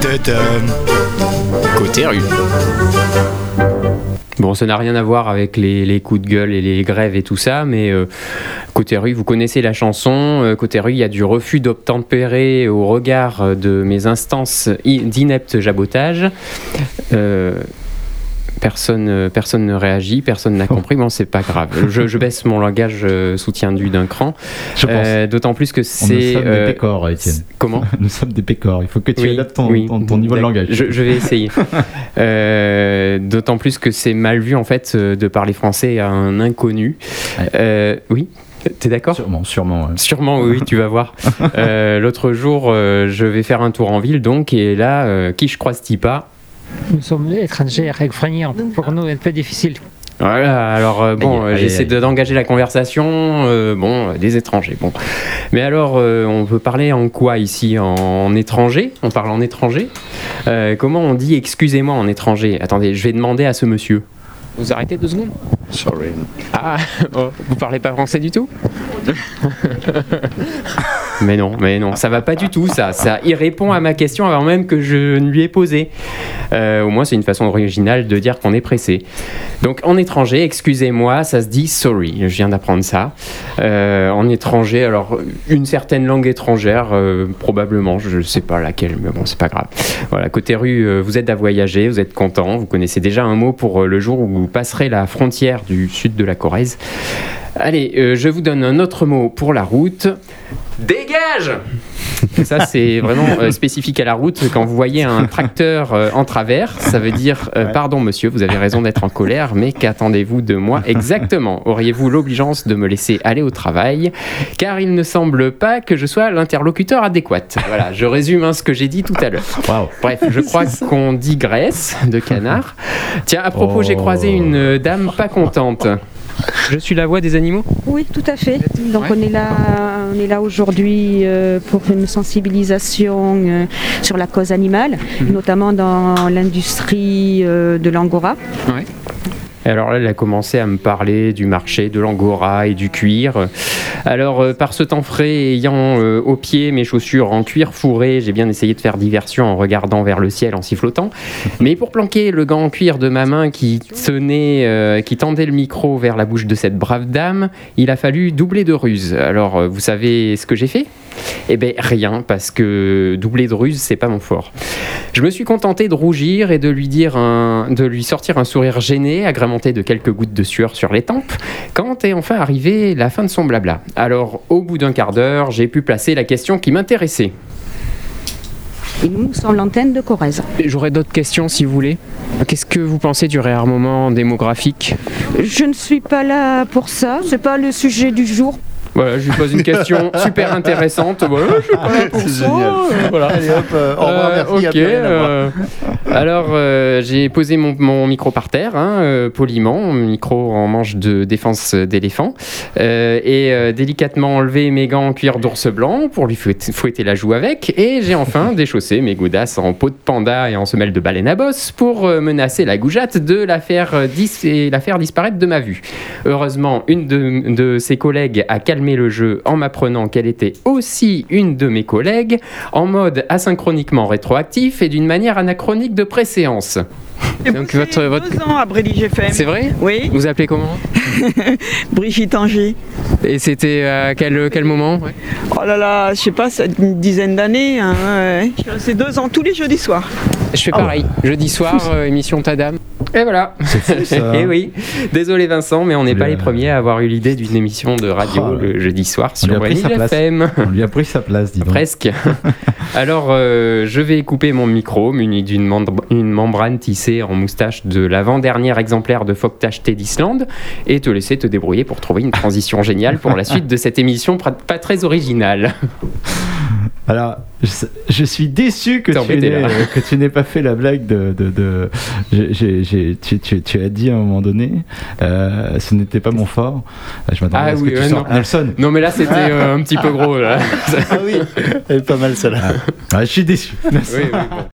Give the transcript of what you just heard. Tadam. Côté rue. Bon, ça n'a rien à voir avec les coups de gueule et les grèves et tout ça, mais côté rue, vous connaissez la chanson. Côté rue, il y a du refus d'obtempérer au regard de mes instances d'inepte jabotage. Personne ne réagit, personne n'a compris. Bon, c'est pas grave. Je baisse mon langage soutenu d'un cran. Je pense. D'autant plus que c'est. Nous sommes des pécores, Étienne. Comment ? Nous sommes des pécores. Il faut que tu adaptes ton niveau de langage. Je vais essayer. D'autant plus que c'est mal vu, en fait, de parler français à un inconnu. Ouais. Oui. T'es d'accord ? Sûrement. Ouais. Sûrement, oui, tu vas voir. L'autre jour, je vais faire un tour en ville, donc, et là, qui je croise-t-il pas ? Nous sommes étrangers avec Frenier, pour nous un peu difficile. Voilà, alors j'essaie d'engager la conversation, des étrangers. Bon. Mais alors, on peut parler en quoi ici ? En étranger ? On parle en étranger ? Comment on dit excusez-moi en étranger ? Attendez, je vais demander à ce monsieur. Vous arrêtez 2 secondes ? Sorry. Ah, vous parlez pas français du tout ? Mais non, ça va pas du tout, ça il répond à ma question avant même que je ne lui ai posé. Au moins, c'est une façon originale de dire qu'on est pressé. Donc, en étranger, excusez-moi, ça se dit sorry. Je viens d'apprendre ça. En étranger, alors, une certaine langue étrangère, probablement, je ne sais pas laquelle, mais bon, c'est pas grave. Voilà, côté rue, vous êtes à voyager, vous êtes content, vous connaissez déjà un mot pour le jour où vous passerez la frontière du sud de la Corrèze. Allez, je vous donne un autre mot pour la route. Dégage ! Ça, c'est vraiment spécifique à la route. Quand vous voyez un tracteur en travers, ça veut dire « Pardon, monsieur, vous avez raison d'être en colère, mais qu'attendez-vous de moi exactement ? Auriez-vous l'obligeance de me laisser aller au travail ? Car il ne semble pas que je sois l'interlocuteur adéquat. » Voilà, je résume ce que j'ai dit tout à l'heure. Wow. Bref, je crois qu'on digresse de canard. Tiens, à propos, j'ai croisé une dame pas contente. Je suis la voix des animaux ? Oui, tout à fait. Donc on est là aujourd'hui pour une sensibilisation sur la cause animale, notamment dans l'industrie de l'angora. Ouais. Et alors là, elle a commencé à me parler du marché de l'angora et du cuir. Alors, par ce temps frais, ayant aux pieds mes chaussures en cuir fourré, j'ai bien essayé de faire diversion en regardant vers le ciel en sifflotant. Mais pour planquer le gant en cuir de ma main qui tendait le micro vers la bouche de cette brave dame, il a fallu doubler de ruse. Alors, vous savez ce que j'ai fait ? Eh bien, rien, parce que doubler de ruse, c'est pas mon fort. Je me suis contenté de rougir et de lui sortir un sourire gêné, agrémenté de quelques gouttes de sueur sur les tempes, quand est enfin arrivée la fin de son blabla. Alors, au bout d'un quart d'heure, j'ai pu placer la question qui m'intéressait. Et nous sommes l'antenne de Corrèze. J'aurais d'autres questions si vous voulez. Qu'est-ce que vous pensez du réarmement démographique ? Je ne suis pas là pour ça, c'est pas le sujet du jour. Voilà, je lui pose une question super intéressante. Voilà, je suis pas là pour ça. Voilà. Allez hop, au revoir, merci. Okay, alors, j'ai posé mon micro par terre, poliment, micro en manche de défense d'éléphant, et délicatement enlevé mes gants en cuir d'ours blanc pour lui fouetter la joue avec, et j'ai enfin déchaussé mes godasses en peau de panda et en semelle de baleine à bosse pour menacer la goujate de la faire disparaître de ma vue. Heureusement, une de ses collègues a calmé le jeu en m'apprenant qu'elle était aussi une de mes collègues, en mode asynchroniquement rétroactif et d'une manière anachronique de préséance. Et donc votre 2 ans après le GFM. C'est vrai ? Oui. Vous appelez comment ? Brigitte Angie. Et c'était à quel moment ? Ouais. Oh là là, je sais pas, ça a une dizaine d'années. Je suis restée 2 ans tous les jeudis soirs. Je fais pareil, jeudi soir, émission Tadam. Et voilà. C'est fou, ça. Et oui. Désolé Vincent, mais on n'est pas les premiers à avoir eu l'idée d'une émission de radio le jeudi soir sur Radio L FM. On lui a pris sa place, dis donc. Presque. Alors, je vais couper mon micro muni d'une membrane tissée en moustache de l'avant-dernier exemplaire de Foctache T d'Islande et te laisser te débrouiller pour trouver une transition géniale pour la suite de cette émission pas très originale. Alors, je suis déçu que tu n'aies pas fait la blague de tu as dit à un moment donné, ce n'était pas mon fort. Je m'attendais à ce que tu sortes Nelson. Non mais là c'était un petit peu gros là. Ah oui, elle est pas mal celle-là. Je suis déçu. Oui, bon.